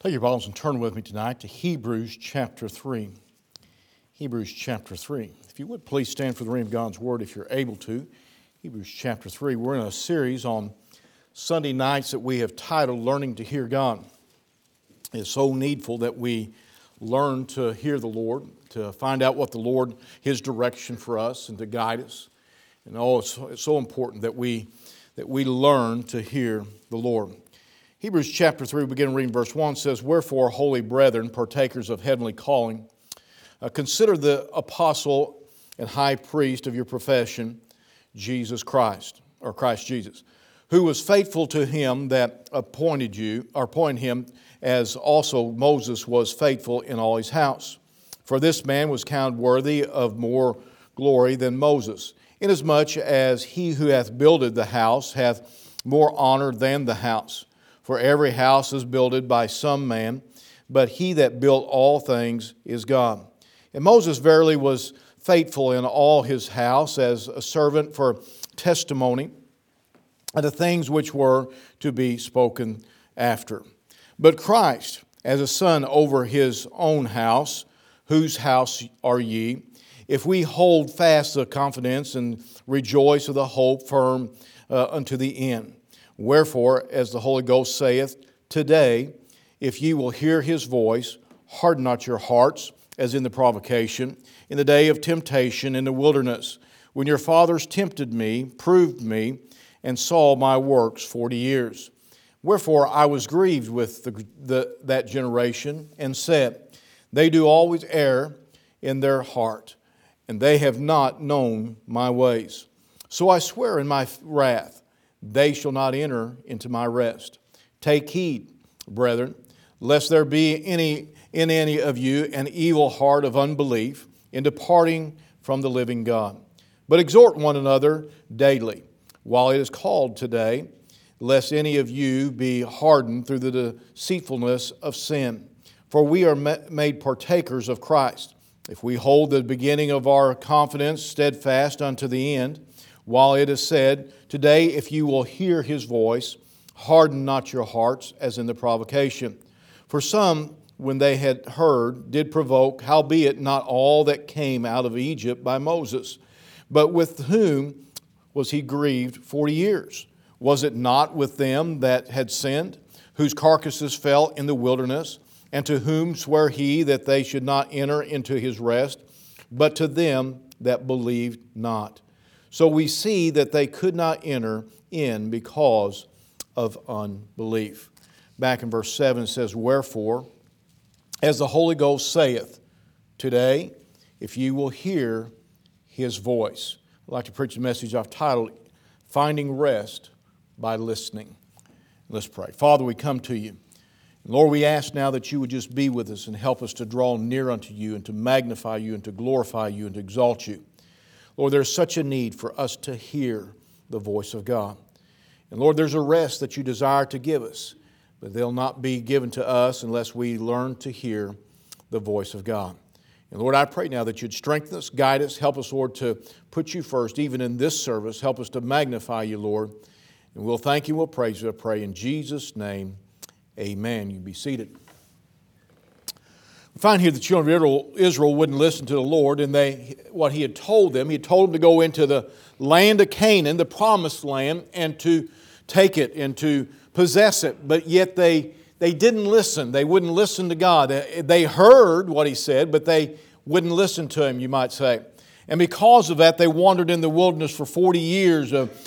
Take your Bibles and turn with me tonight to Hebrews chapter 3. Hebrews chapter 3. If you would, please stand for the reading of God's Word if you're able to. Hebrews chapter 3. We're in a series on Sunday nights that we have titled Learning to Hear God. It's so needful that we learn to hear the Lord, to find out what the Lord, His direction for us and to guide us. And oh, it's so important that we learn to hear the Lord. Hebrews chapter 3, beginning reading verse 1, says, "Wherefore, holy brethren, partakers of heavenly calling, consider the apostle and high priest of your profession, Christ Jesus, who was faithful to him that appointed you, or appointed him, as also Moses was faithful in all his house. For this man was counted worthy of more glory than Moses, inasmuch as he who hath builded the house hath more honor than the house. For every house is builded by some man, but he that built all things is God. And Moses verily was faithful in all his house as a servant for testimony unto things which were to be spoken after. But Christ, as a son over his own house, whose house are ye? If we hold fast the confidence and rejoice of the hope firm unto the end. Wherefore, as the Holy Ghost saith, today, if ye will hear His voice, harden not your hearts, as in the provocation, in the day of temptation in the wilderness, when your fathers tempted me, proved me, and saw my works 40 years. Wherefore I was grieved with that generation, and said, They do always err in their heart, and they have not known my ways. So I swear in my wrath, they shall not enter into my rest. Take heed, brethen, lest there be in any of you an evil heart of unbelief in departing from the living God. But exhort one another daily, while it is called today, lest any of you be hardened through the deceitfulness of sin. For we are made partakers of Christ, if we hold the beginning of our confidence steadfast unto the end, while it is said, Today, if you will hear His voice, harden not your hearts as in the provocation. For some, when they had heard, did provoke, howbeit not all that came out of Egypt by Moses. But with whom was he grieved 40 years? Was it not with them that had sinned, whose carcasses fell in the wilderness? And to whom sware he that they should not enter into His rest, but to them that believed not? So we see that they could not enter in because of unbelief." Back in verse 7 it says, "Wherefore, as the Holy Ghost saith, today, if you will hear His voice." I'd like to preach a message I've titled, Finding Rest by Listening. Let's pray. Father, we come to you. Lord, we ask now that you would just be with us and help us to draw near unto you and to magnify you and to glorify you and to exalt you. Lord, there's such a need for us to hear the voice of God. And Lord, there's a rest that you desire to give us, but they'll not be given to us unless we learn to hear the voice of God. And Lord, I pray now that you'd strengthen us, guide us, help us, Lord, to put you first, even in this service. Help us to magnify you, Lord. And we'll thank you, we'll praise you, I pray in Jesus' name. Amen. You be seated. We find here the children of Israel wouldn't listen to the Lord, and what He had told them. He had told them to go into the land of Canaan, the promised land, and to take it and to possess it. But yet they didn't listen. They wouldn't listen to God. They heard what He said, but they wouldn't listen to Him, you might say. And because of that, they wandered in the wilderness for 40 years and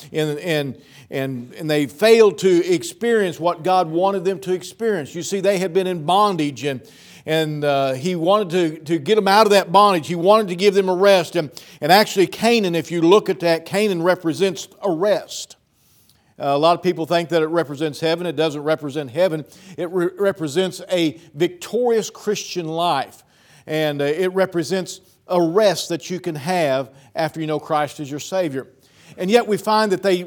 they failed to experience what God wanted them to experience. You see, they had been in bondage, and He wanted to get them out of that bondage. He wanted to give them a rest. And actually, Canaan, if you look at that, Canaan represents a rest. A lot of people think that it represents heaven. It doesn't represent heaven. It represents a victorious Christian life. And it represents a rest that you can have after you know Christ is your Savior. And yet we find that they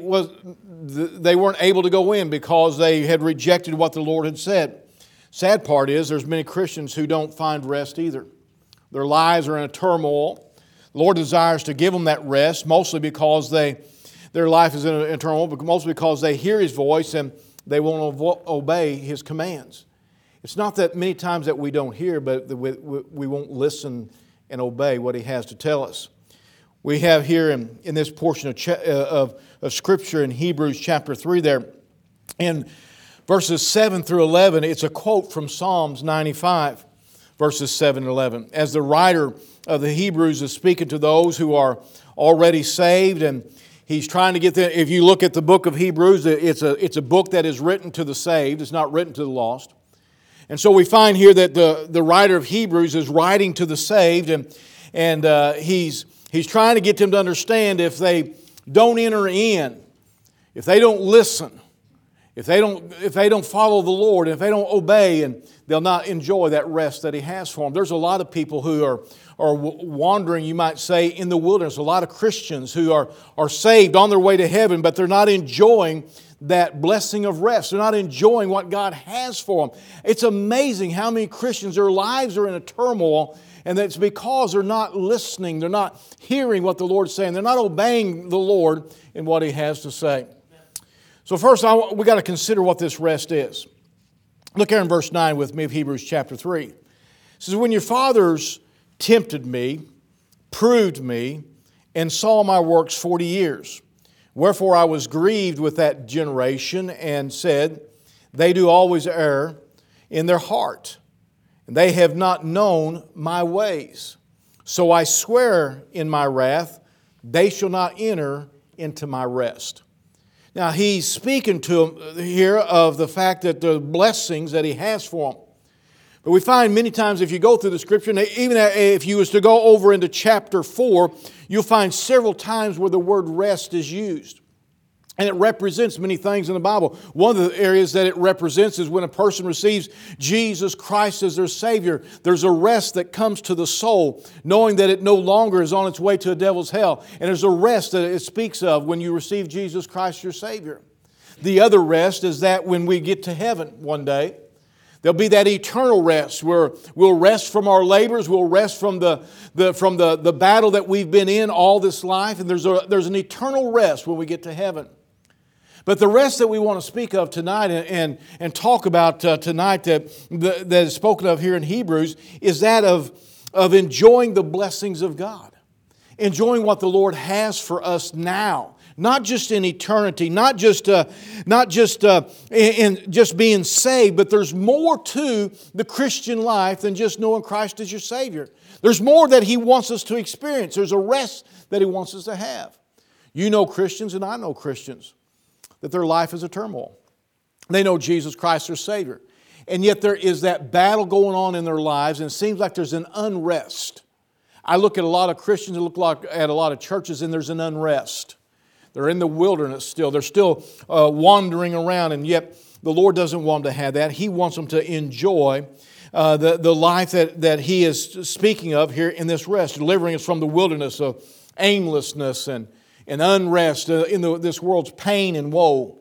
weren't able to go in because they had rejected what the Lord had said. Sad part is there's many Christians who don't find rest either. Their lives are in a turmoil. The Lord desires to give them that rest, mostly because their life is in a turmoil, but mostly because they hear His voice and they won't obey His commands. It's not that many times that we don't hear, but we won't listen and obey what He has to tell us. We have here in this portion of Scripture in Hebrews chapter 3 there, in verses 7 through 11, it's a quote from Psalms 95, verses 7 and 11. As the writer of the Hebrews is speaking to those who are already saved, and he's trying to get them. If you look at the book of Hebrews, it's a book that is written to the saved. It's not written to the lost. And so we find here that the writer of Hebrews is writing to the saved, and he's trying to get them to understand if they don't enter in, if they don't listen, if they don't follow the Lord, if they don't obey, and they'll not enjoy that rest that He has for them. There's a lot of people who are wandering, you might say, in the wilderness. A lot of Christians who are saved on their way to heaven, but they're not enjoying that blessing of rest. They're not enjoying what God has for them. It's amazing how many Christians, their lives are in a turmoil, and that's because they're not listening. They're not hearing what the Lord's saying. They're not obeying the Lord in what He has to say. So first, we got to consider what this rest is. Look here in verse 9 with me of Hebrews chapter 3. It says, "When your fathers tempted me, proved me, and saw my works 40 years, wherefore I was grieved with that generation, and said, They do always err in their heart, and they have not known my ways. So I swear in my wrath, they shall not enter into my rest." Now, he's speaking to them here of the fact that the blessings that He has for them. But we find many times if you go through the Scripture, and even if you was to go over into chapter 4, you'll find several times where the word rest is used. And it represents many things in the Bible. One of the areas that it represents is when a person receives Jesus Christ as their Savior, there's a rest that comes to the soul, knowing that it no longer is on its way to the devil's hell. And there's a rest that it speaks of when you receive Jesus Christ your Savior. The other rest is that when we get to heaven one day, there'll be that eternal rest where we'll rest from our labors, we'll rest from the battle that we've been in all this life, and there's an eternal rest when we get to heaven. But the rest that we want to speak of tonight and talk about tonight that is spoken of here in Hebrews is that of enjoying the blessings of God, enjoying what the Lord has for us now. Not just in eternity, not just in just being saved, but there's more to the Christian life than just knowing Christ as your Savior. There's more that He wants us to experience. There's a rest that He wants us to have. You know Christians, and I know Christians, that their life is a turmoil. They know Jesus Christ their Savior, and yet there is that battle going on in their lives, and it seems like there's an unrest. I look at a lot of Christians, I look at a lot of churches, and there's an unrest. They're in the wilderness still. They're still wandering around, and yet the Lord doesn't want them to have that. He wants them to enjoy the life that He is speaking of here in this rest, delivering us from the wilderness of aimlessness and unrest in this world's pain and woe,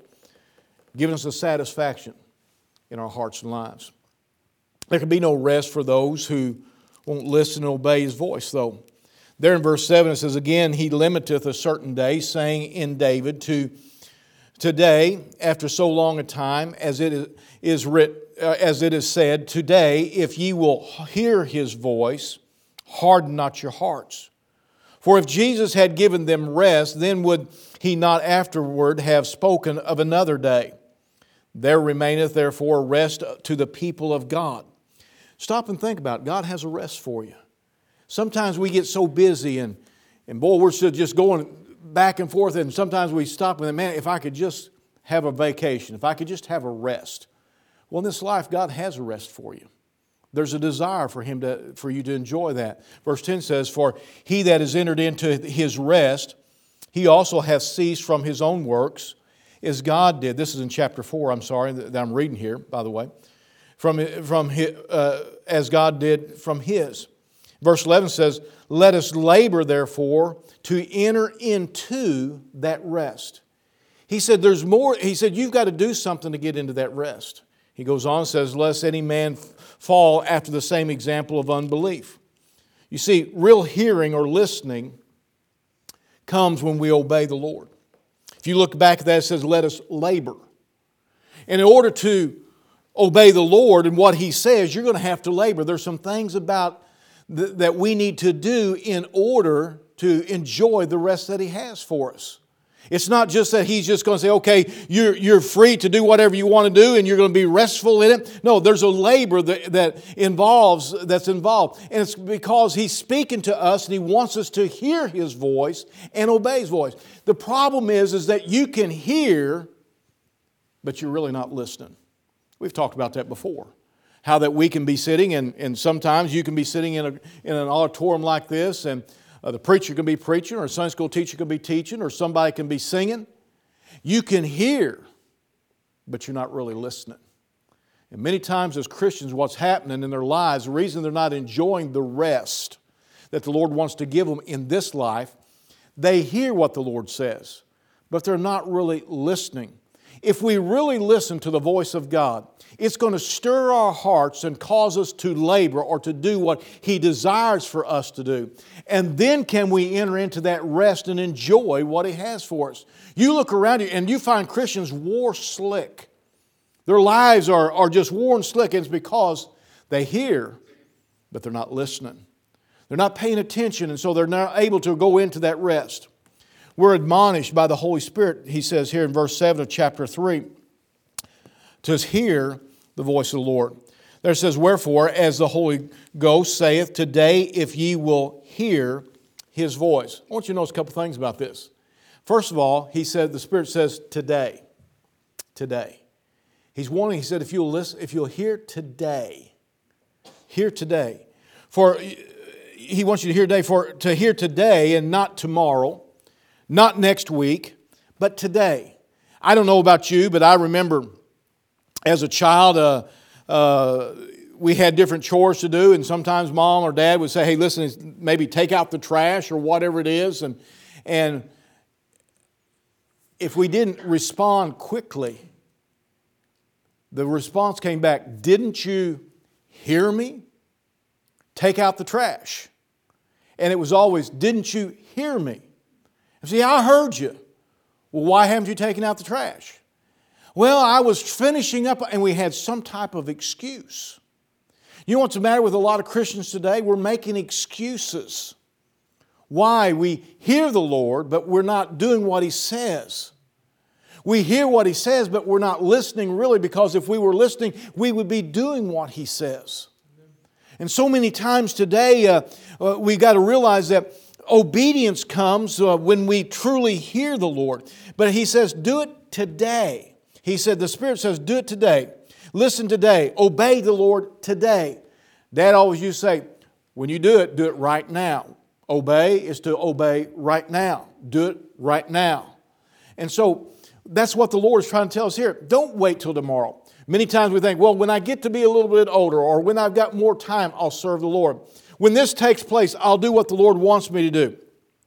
giving us a satisfaction in our hearts and lives. There can be no rest for those who won't listen and obey His voice, though. There in verse 7 it says, "Again, He limiteth a certain day, saying in David, to today, after so long a time, as it is said, Today, if ye will hear His voice, harden not your hearts. For if Jesus had given them rest, then would He not afterward have spoken of another day. There remaineth therefore rest to the people of God." Stop and think about it. God has a rest for you. Sometimes we get so busy and boy, we're still just going back and forth, and sometimes we stop and man, if I could just have a vacation, if I could just have a rest. Well, in this life, God has a rest for you. There's a desire for you to enjoy that. Verse 10 says, "For he that is entered into his rest, he also hath ceased from his own works, as God did." This is in chapter 4, I'm sorry, that I'm reading here, by the way. As God did from His. Verse 11 says, "Let us labor, therefore, to enter into that rest." He said, there's more. He said, you've got to do something to get into that rest. He goes on and says, "Lest any man fall after the same example of unbelief." You see, real hearing or listening comes when we obey the Lord. If you look back at that, it says, "Let us labor." And in order to obey the Lord and what He says, you're going to have to labor. There's some things about that we need to do in order to enjoy the rest that He has for us. It's not just that He's just going to say, okay, you're free to do whatever you want to do and you're going to be restful in it. No, there's a labor that's involved. And it's because He's speaking to us and He wants us to hear His voice and obey His voice. The problem is that you can hear, but you're really not listening. We've talked about that before. How that we can be sitting, and sometimes you can be sitting in an auditorium like this, and the preacher can be preaching, or a Sunday school teacher can be teaching, or somebody can be singing. You can hear, but you're not really listening. And many times as Christians, what's happening in their lives, the reason they're not enjoying the rest that the Lord wants to give them in this life, they hear what the Lord says, but they're not really listening. If we really listen to the voice of God, it's going to stir our hearts and cause us to labor or to do what He desires for us to do. And then can we enter into that rest and enjoy what He has for us. You look around you and you find Christians war slick. Their lives are just worn slick, and it's because they hear, but they're not listening. They're not paying attention, and so they're not able to go into that rest. We're admonished by the Holy Spirit, he says here in verse 7 of chapter 3, to hear the voice of the Lord. There it says, wherefore, as the Holy Ghost saith, today if ye will hear His voice. I want you to notice a couple things about this. First of all, he said, the Spirit says, today. Today. He's wanting, he said, if you'll listen, if you'll hear today. Hear today. For He wants you to hear today, to hear today and not tomorrow. Not next week, but today. I don't know about you, but I remember as a child, we had different chores to do, and sometimes Mom or Dad would say, hey, listen, maybe take out the trash or whatever it is. And if we didn't respond quickly, the response came back, didn't you hear me? Take out the trash. And it was always, didn't you hear me? See, I heard you. Well, why haven't you taken out the trash? Well, I was finishing up, and we had some type of excuse. You know what's the matter with a lot of Christians today? We're making excuses. Why? We hear the Lord, but we're not doing what He says. We hear what He says, but we're not listening really, because if we were listening, we would be doing what He says. And so many times today, we got to realize that obedience comes when we truly hear the Lord. But He says, do it today. He said, the Spirit says, do it today. Listen today. Obey the Lord today. Dad always used to say, when you do it right now. Obey is to obey right now. Do it right now. And so that's what the Lord is trying to tell us here. Don't wait till tomorrow. Many times we think, well, when I get to be a little bit older, or when I've got more time, I'll serve the Lord. When this takes place, I'll do what the Lord wants me to do.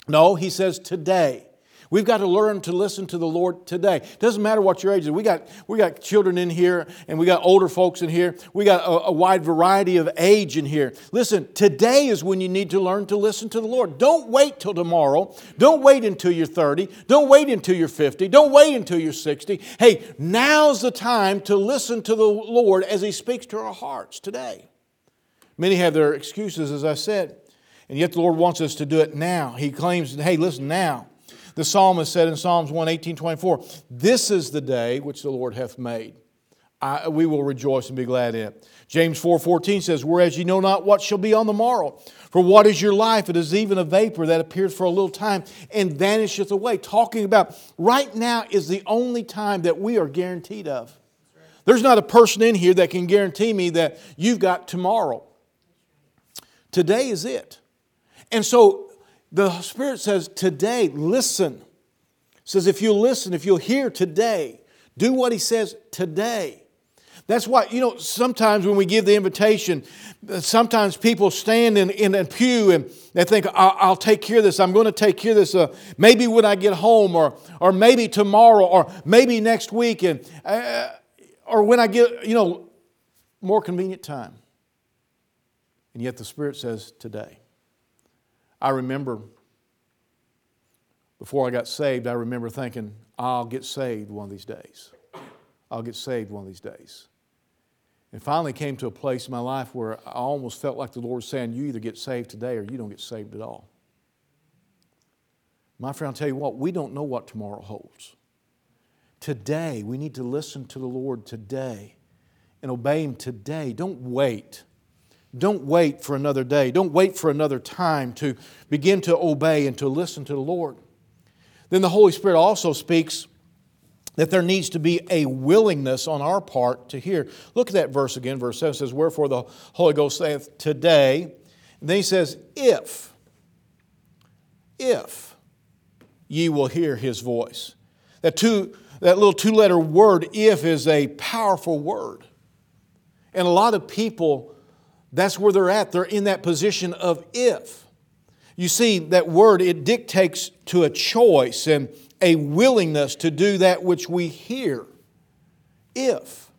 No, He says today. We've got to learn to listen to the Lord today. It doesn't matter what your age is. We got children in here, and we got older folks in here. We got a wide variety of age in here. Listen, today is when you need to learn to listen to the Lord. Don't wait till tomorrow. Don't wait until you're 30. Don't wait until you're 50. Don't wait until you're 60. Hey, now's the time to listen to the Lord as He speaks to our hearts today. Many have their excuses, as I said, and yet the Lord wants us to do it now. He claims, hey, listen now. The psalmist said in Psalms 118:24, this is the day which the Lord hath made. We will rejoice and be glad in it. James 4:14 says, whereas ye know not what shall be on the morrow. For what is your life? It is even a vapor that appears for a little time and vanisheth away. Talking about right now is the only time that we are guaranteed of. There's not a person in here that can guarantee me that you've got tomorrow. Today is it. And so the Spirit says, today, listen. It says, if you'll listen, if you'll hear today, do what He says today. That's why, you know, sometimes when we give the invitation, sometimes people stand in a pew and they think, I'll take care of this. I'm going to take care of this. Maybe when I get home, or maybe tomorrow, or maybe next week, and or when I get, you know, more convenient time. And yet the Spirit says today. I remember before I got saved, I remember thinking, I'll get saved one of these days. And finally came to a place in my life where I almost felt like the Lord was saying, you either get saved today or you don't get saved at all. My friend, I'll tell you what, we don't know what tomorrow holds. Today, we need to listen to the Lord today and obey Him today. Don't wait. Don't wait for another day. Don't wait for another time to begin to obey and to listen to the Lord. Then the Holy Spirit also speaks that there needs to be a willingness on our part to hear. Look at that verse again. Verse 7 says, wherefore the Holy Ghost saith today. And then He says, if ye will hear His voice. That little two-letter word, if, is a powerful word. And a lot of people, that's where they're at. They're in that position of if. You see, that word, it dictates to a choice and a willingness to do that which we hear. If.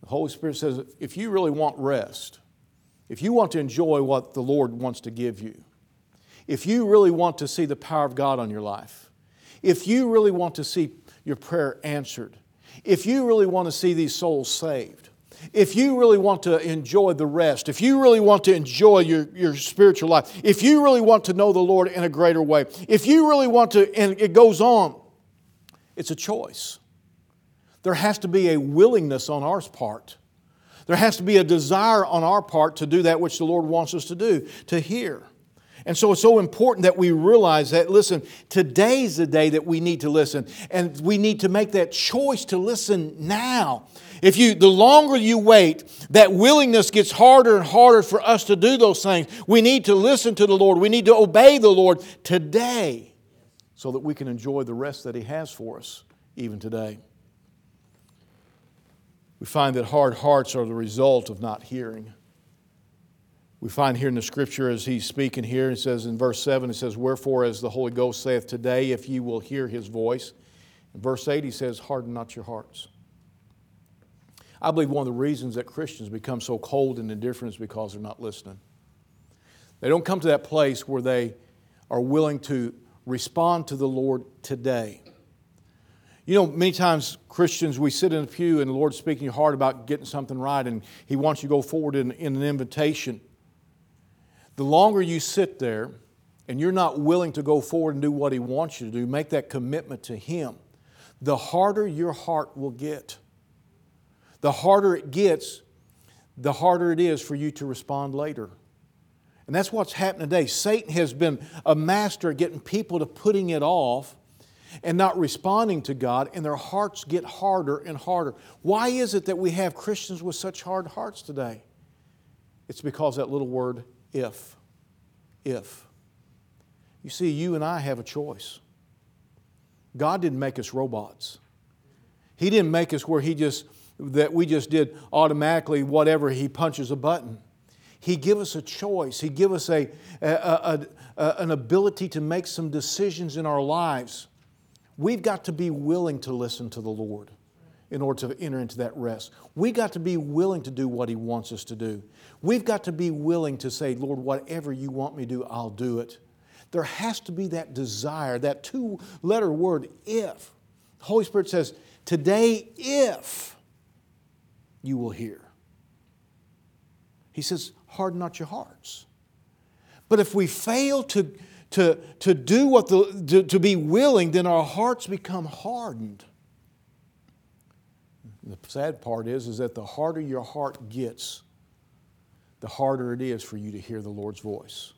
The Holy Spirit says, if you really want rest, if you want to enjoy what the Lord wants to give you, if you really want to see the power of God on your life, if you really want to see your prayer answered, if you really want to see these souls saved, if you really want to enjoy the rest, if you really want to enjoy your spiritual life, if you really want to know the Lord in a greater way, if you really want to, and it goes on, it's a choice. There has to be a willingness on our part. There has to be a desire on our part to do that which the Lord wants us to do, to hear. And so it's so important that we realize that, listen, today's the day that we need to listen. And we need to make that choice to listen now. The longer you wait, that willingness gets harder and harder for us to do those things. We need to listen to the Lord. We need to obey the Lord today so that we can enjoy the rest that He has for us even today. We find that hard hearts are the result of not hearing. We find here in the Scripture as He's speaking here, it says in verse 7, it says, wherefore as the Holy Ghost saith today, if ye will hear His voice. In verse 8, He says, harden not your hearts. I believe one of the reasons that Christians become so cold and indifferent is because they're not listening. They don't come to that place where they are willing to respond to the Lord today. You know, many times Christians, we sit in a pew and the Lord's speaking to your heart about getting something right and He wants you to go forward in an invitation. The longer you sit there and you're not willing to go forward and do what He wants you to do, make that commitment to Him, the harder your heart will get. The harder it gets, the harder it is for you to respond later. And that's what's happening today. Satan has been a master at getting people to putting it off and not responding to God, and their hearts get harder and harder. Why is it that we have Christians with such hard hearts today? It's because that little word, if. You see, you and I have a choice. God didn't make us robots. He didn't make us where we just did automatically whatever He punches a button. He give us a choice. He give us an ability to make some decisions in our lives. We've got to be willing to listen to the Lord in order to enter into that rest. We've got to be willing to do what He wants us to do. We've got to be willing to say, Lord, whatever you want me to do, I'll do it. There has to be that desire, that two-letter word, if. The Holy Spirit says, today, if you will hear. He says, harden not your hearts. But if we fail to do to be willing, then our hearts become hardened. The sad part is that the harder your heart gets, the harder it is for you to hear the Lord's voice.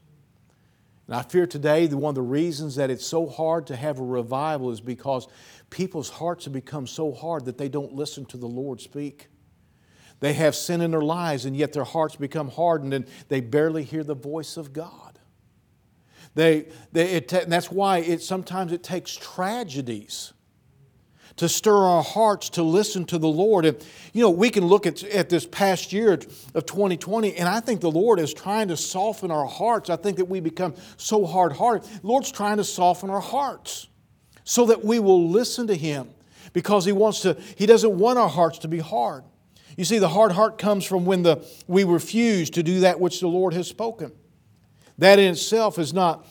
And I fear today that one of the reasons that it's so hard to have a revival is because people's hearts have become so hard that they don't listen to the Lord speak. They have sin in their lives, and yet their hearts become hardened, and they barely hear the voice of God. And that's why sometimes it takes tragedies to stir our hearts to listen to the Lord. And, you know, we can look at this past year of 2020, and I think the Lord is trying to soften our hearts. I think that we become so hard-hearted. The Lord's trying to soften our hearts so that we will listen to Him because He doesn't want our hearts to be hard. You see, the hard heart comes from when we refuse to do that which the Lord has spoken. That in itself is not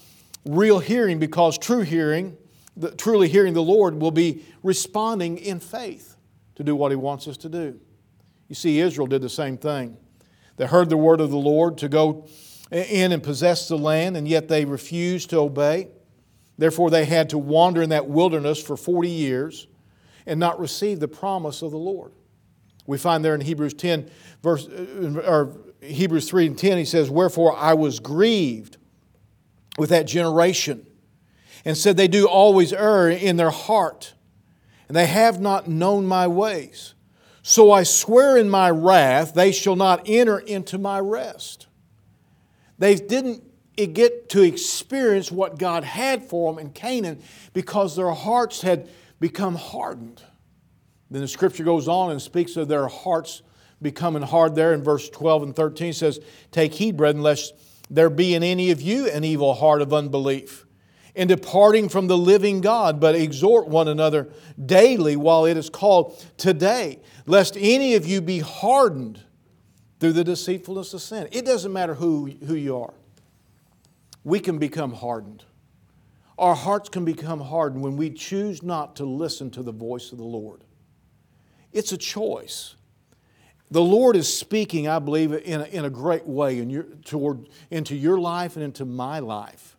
real hearing, because true hearing, truly hearing the Lord, will be responding in faith to do what He wants us to do. You see, Israel did the same thing. They heard the word of the Lord to go in and possess the land, and yet they refused to obey. Therefore, they had to wander in that wilderness for 40 years and not receive the promise of the Lord. We find there in Hebrews 3 and 10, he says, "Wherefore I was grieved with that generation, and said they do always err in their heart, and they have not known my ways. So I swear in my wrath, they shall not enter into my rest." They didn't get to experience what God had for them in Canaan because their hearts had become hardened. Then the Scripture goes on and speaks of their hearts becoming hard there in verse 12 and 13. It says, "Take heed, brethren, lest there be in any of you an evil heart of unbelief, in departing from the living God, but exhort one another daily while it is called today, lest any of you be hardened through the deceitfulness of sin." It doesn't matter who you are. We can become hardened. Our hearts can become hardened when we choose not to listen to the voice of the Lord. It's a choice. The Lord is speaking, I believe, in a great way into your life and into my life.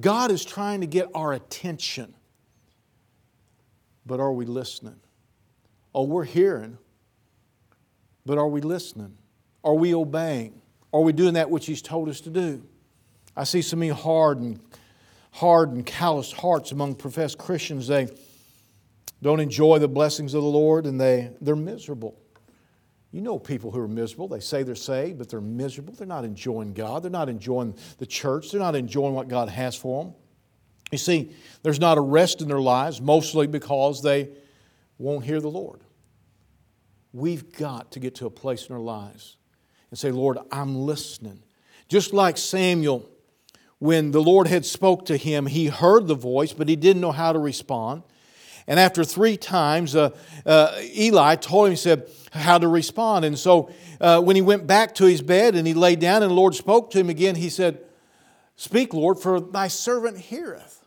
God is trying to get our attention. But are we listening? Oh, we're hearing. But are we listening? Are we obeying? Are we doing that which He's told us to do? I see so many hard and calloused hearts among professed Christians. They don't enjoy the blessings of the Lord, and they're miserable. You know people who are miserable. They say they're saved, but they're miserable. They're not enjoying God. They're not enjoying the church. They're not enjoying what God has for them. You see, there's not a rest in their lives, mostly because they won't hear the Lord. We've got to get to a place in our lives and say, "Lord, I'm listening." Just like Samuel, when the Lord had spoke to him, he heard the voice, but he didn't know how to respond. And after 3 times, Eli told him, he said, how to respond. And so when he went back to his bed and he lay down and the Lord spoke to him again, he said, "Speak, Lord, for thy servant heareth."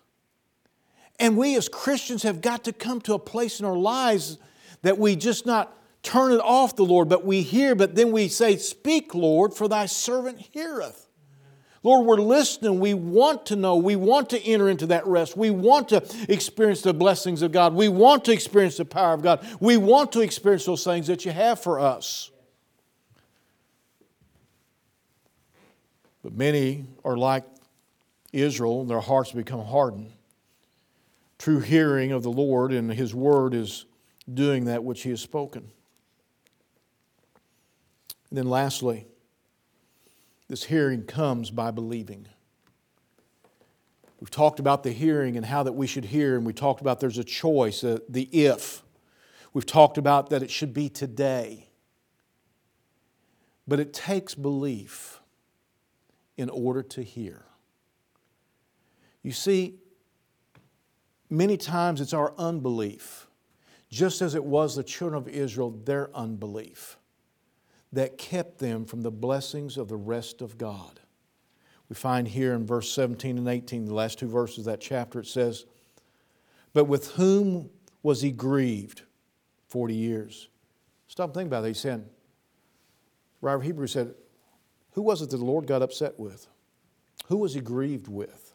And we as Christians have got to come to a place in our lives that we just not turn it off the Lord, but we hear, but then we say, "Speak, Lord, for thy servant heareth." Lord, we're listening. We want to know. We want to enter into that rest. We want to experience the blessings of God. We want to experience the power of God. We want to experience those things that you have for us. But many are like Israel, and their hearts become hardened. True hearing of the Lord and His Word is doing that which He has spoken. And then lastly, this hearing comes by believing. We've talked about the hearing and how that we should hear, and we talked about there's a choice, the if. We've talked about that it should be today. But it takes belief in order to hear. You see, many times it's our unbelief, just as it was the children of Israel, their unbelief, that kept them from the blessings of the rest of God. We find here in verse 17 and 18, the last 2 verses of that chapter, it says, "But with whom was he grieved 40 years?" Stop and think about that. He said, writer Hebrew said, who was it that the Lord got upset with? Who was he grieved with?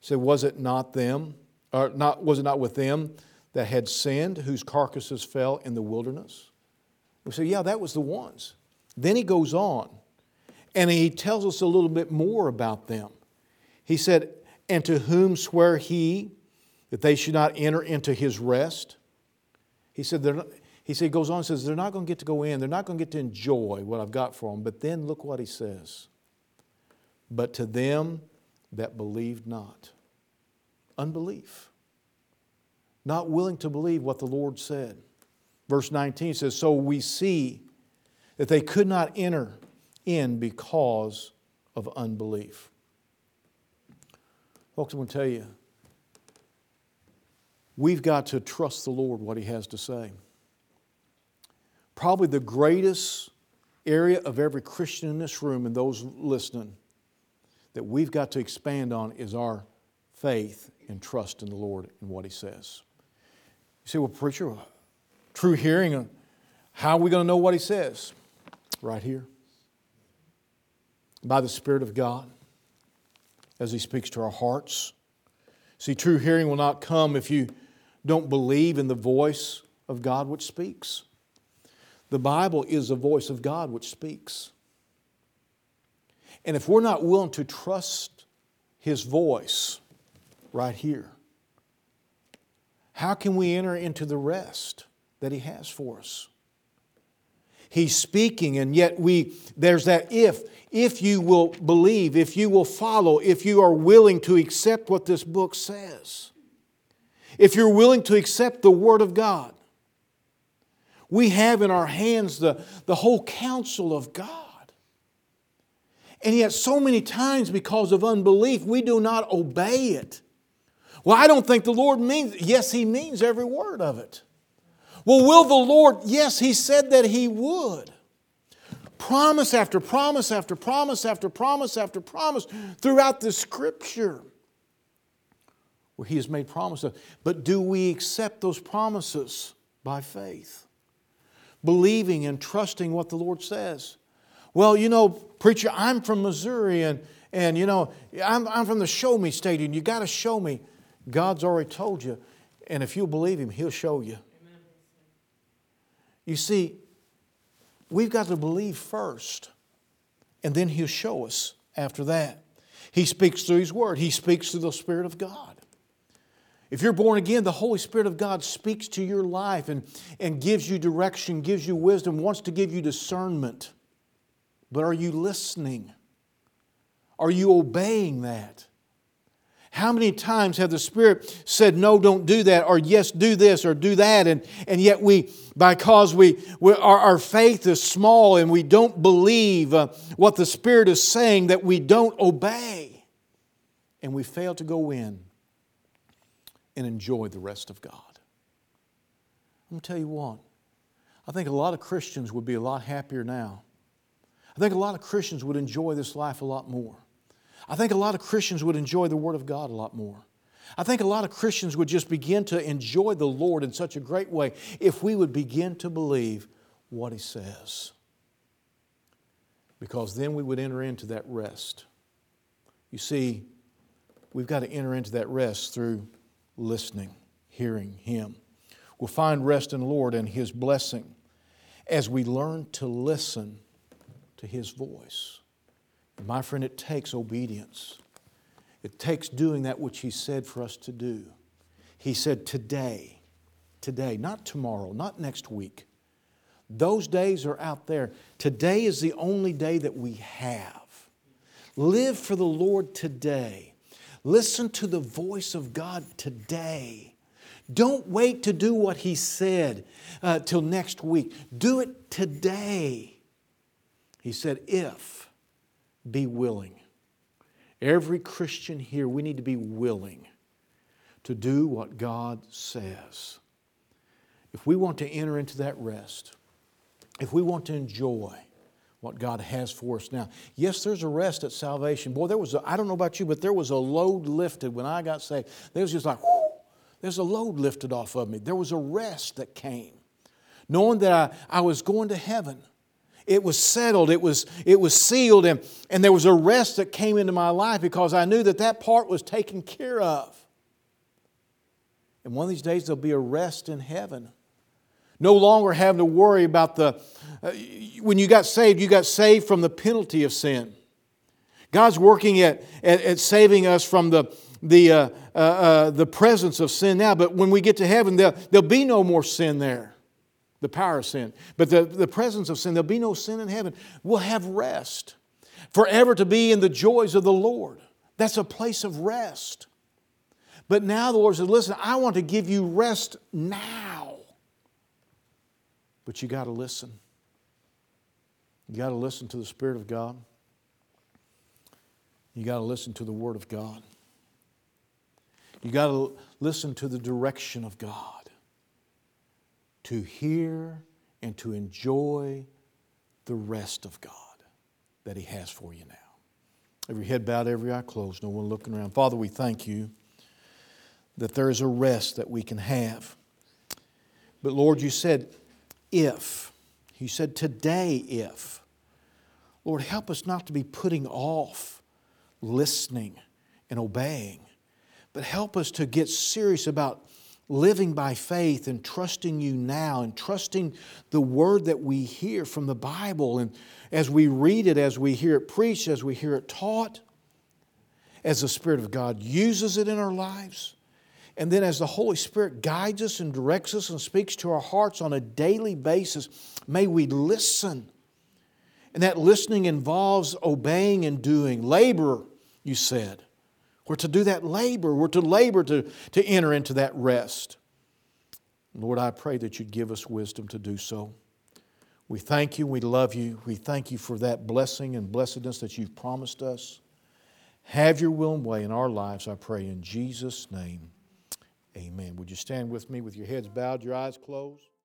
He said, was it not with them that had sinned, whose carcasses fell in the wilderness? We say, yeah, that was the ones. Then he goes on, and he tells us a little bit more about them. He said, "And to whom sware he that they should not enter into his rest?" He said, he goes on and says, they're not going to get to go in. They're not going to get to enjoy what I've got for them. But then look what he says. "But to them that believed not." Unbelief. Not willing to believe what the Lord said. Verse 19 says, "So we see that they could not enter in because of unbelief." Folks, I want to tell you, we've got to trust the Lord what He has to say. Probably the greatest area of every Christian in this room and those listening that we've got to expand on is our faith and trust in the Lord and what He says. You say, "Well, preacher, true hearing How are we going to know what He says? Right here. By the Spirit of God, as He speaks to our hearts. See, true hearing will not come if you don't believe in the voice of God which speaks. The Bible is the voice of God which speaks. And if we're not willing to trust His voice right here, how can we enter into the rest that He has for us? He's speaking, and yet there's that if. If you will believe, if you will follow, if you are willing to accept what this book says, if you're willing to accept the Word of God, we have in our hands the whole counsel of God. And yet so many times because of unbelief, we do not obey it. Well, I don't think the Lord means it. Yes, He means every word of it. Well, will the Lord? Yes, He said that He would. Promise after promise after promise after promise after promise throughout the Scripture where He has made promises. But do we accept those promises by faith? Believing and trusting what the Lord says. Well, you know, preacher, I'm from Missouri and you know, I'm from the Show Me State and you got to show me. God's already told you. And if you believe Him, He'll show you. You see, we've got to believe first, and then He'll show us after that. He speaks through His Word. He speaks through the Spirit of God. If you're born again, the Holy Spirit of God speaks to your life and gives you direction, gives you wisdom, wants to give you discernment. But are you listening? Are you obeying that? How many times have the Spirit said, no, don't do that, or yes, do this, or do that, and yet our faith is small and we don't believe what the Spirit is saying, that we don't obey, and we fail to go in and enjoy the rest of God. I'm going to tell you what, I think a lot of Christians would be a lot happier now. I think a lot of Christians would enjoy this life a lot more. I think a lot of Christians would enjoy the Word of God a lot more. I think a lot of Christians would just begin to enjoy the Lord in such a great way if we would begin to believe what He says. Because then we would enter into that rest. You see, we've got to enter into that rest through listening, hearing Him. We'll find rest in the Lord and His blessing as we learn to listen to His voice. My friend, it takes obedience. It takes doing that which He said for us to do. He said today, not tomorrow, not next week. Those days are out there. Today is the only day that we have. Live for the Lord today. Listen to the voice of God today. Don't wait to do what He said till next week. Do it today. He said, if... be willing. Every Christian here, we need to be willing to do what God says. If we want to enter into that rest, if we want to enjoy what God has for us now. Yes, there's a rest at salvation. Boy, I don't know about you, but there was a load lifted when I got saved. There was just like, whoo, there's a load lifted off of me. There was a rest that came, knowing that I was going to heaven. It was settled, it was sealed, and there was a rest that came into my life because I knew that part was taken care of. And one of these days there'll be a rest in heaven. No longer having to worry about when you got saved from the penalty of sin. God's working at saving us from the presence of sin now, but when we get to heaven, there'll be no more sin there. The power of sin. But the presence of sin, there'll be no sin in heaven. We'll have rest. Forever to be in the joys of the Lord. That's a place of rest. But now the Lord says, listen, I want to give you rest now. But you got to listen. You got to listen to the Spirit of God. You got to listen to the Word of God. You got to listen to the direction of God. To hear and to enjoy the rest of God that He has for you now. Every head bowed, every eye closed, no one looking around. Father, we thank You that there is a rest that we can have. But Lord, You said, if He said, today if. Lord, help us not to be putting off listening and obeying, but help us to get serious about living by faith and trusting you now and trusting the word that we hear from the Bible. And as we read it, as we hear it preached, as we hear it taught, as the Spirit of God uses it in our lives, and then as the Holy Spirit guides us and directs us and speaks to our hearts on a daily basis, may we listen. And that listening involves obeying and doing. Labor, you said. We're to do that labor. We're to labor to enter into that rest. Lord, I pray that you'd give us wisdom to do so. We thank you. We love you. We thank you for that blessing and blessedness that you've promised us. Have your will and way in our lives, I pray in Jesus' name. Amen. Would you stand with me with your heads bowed, your eyes closed?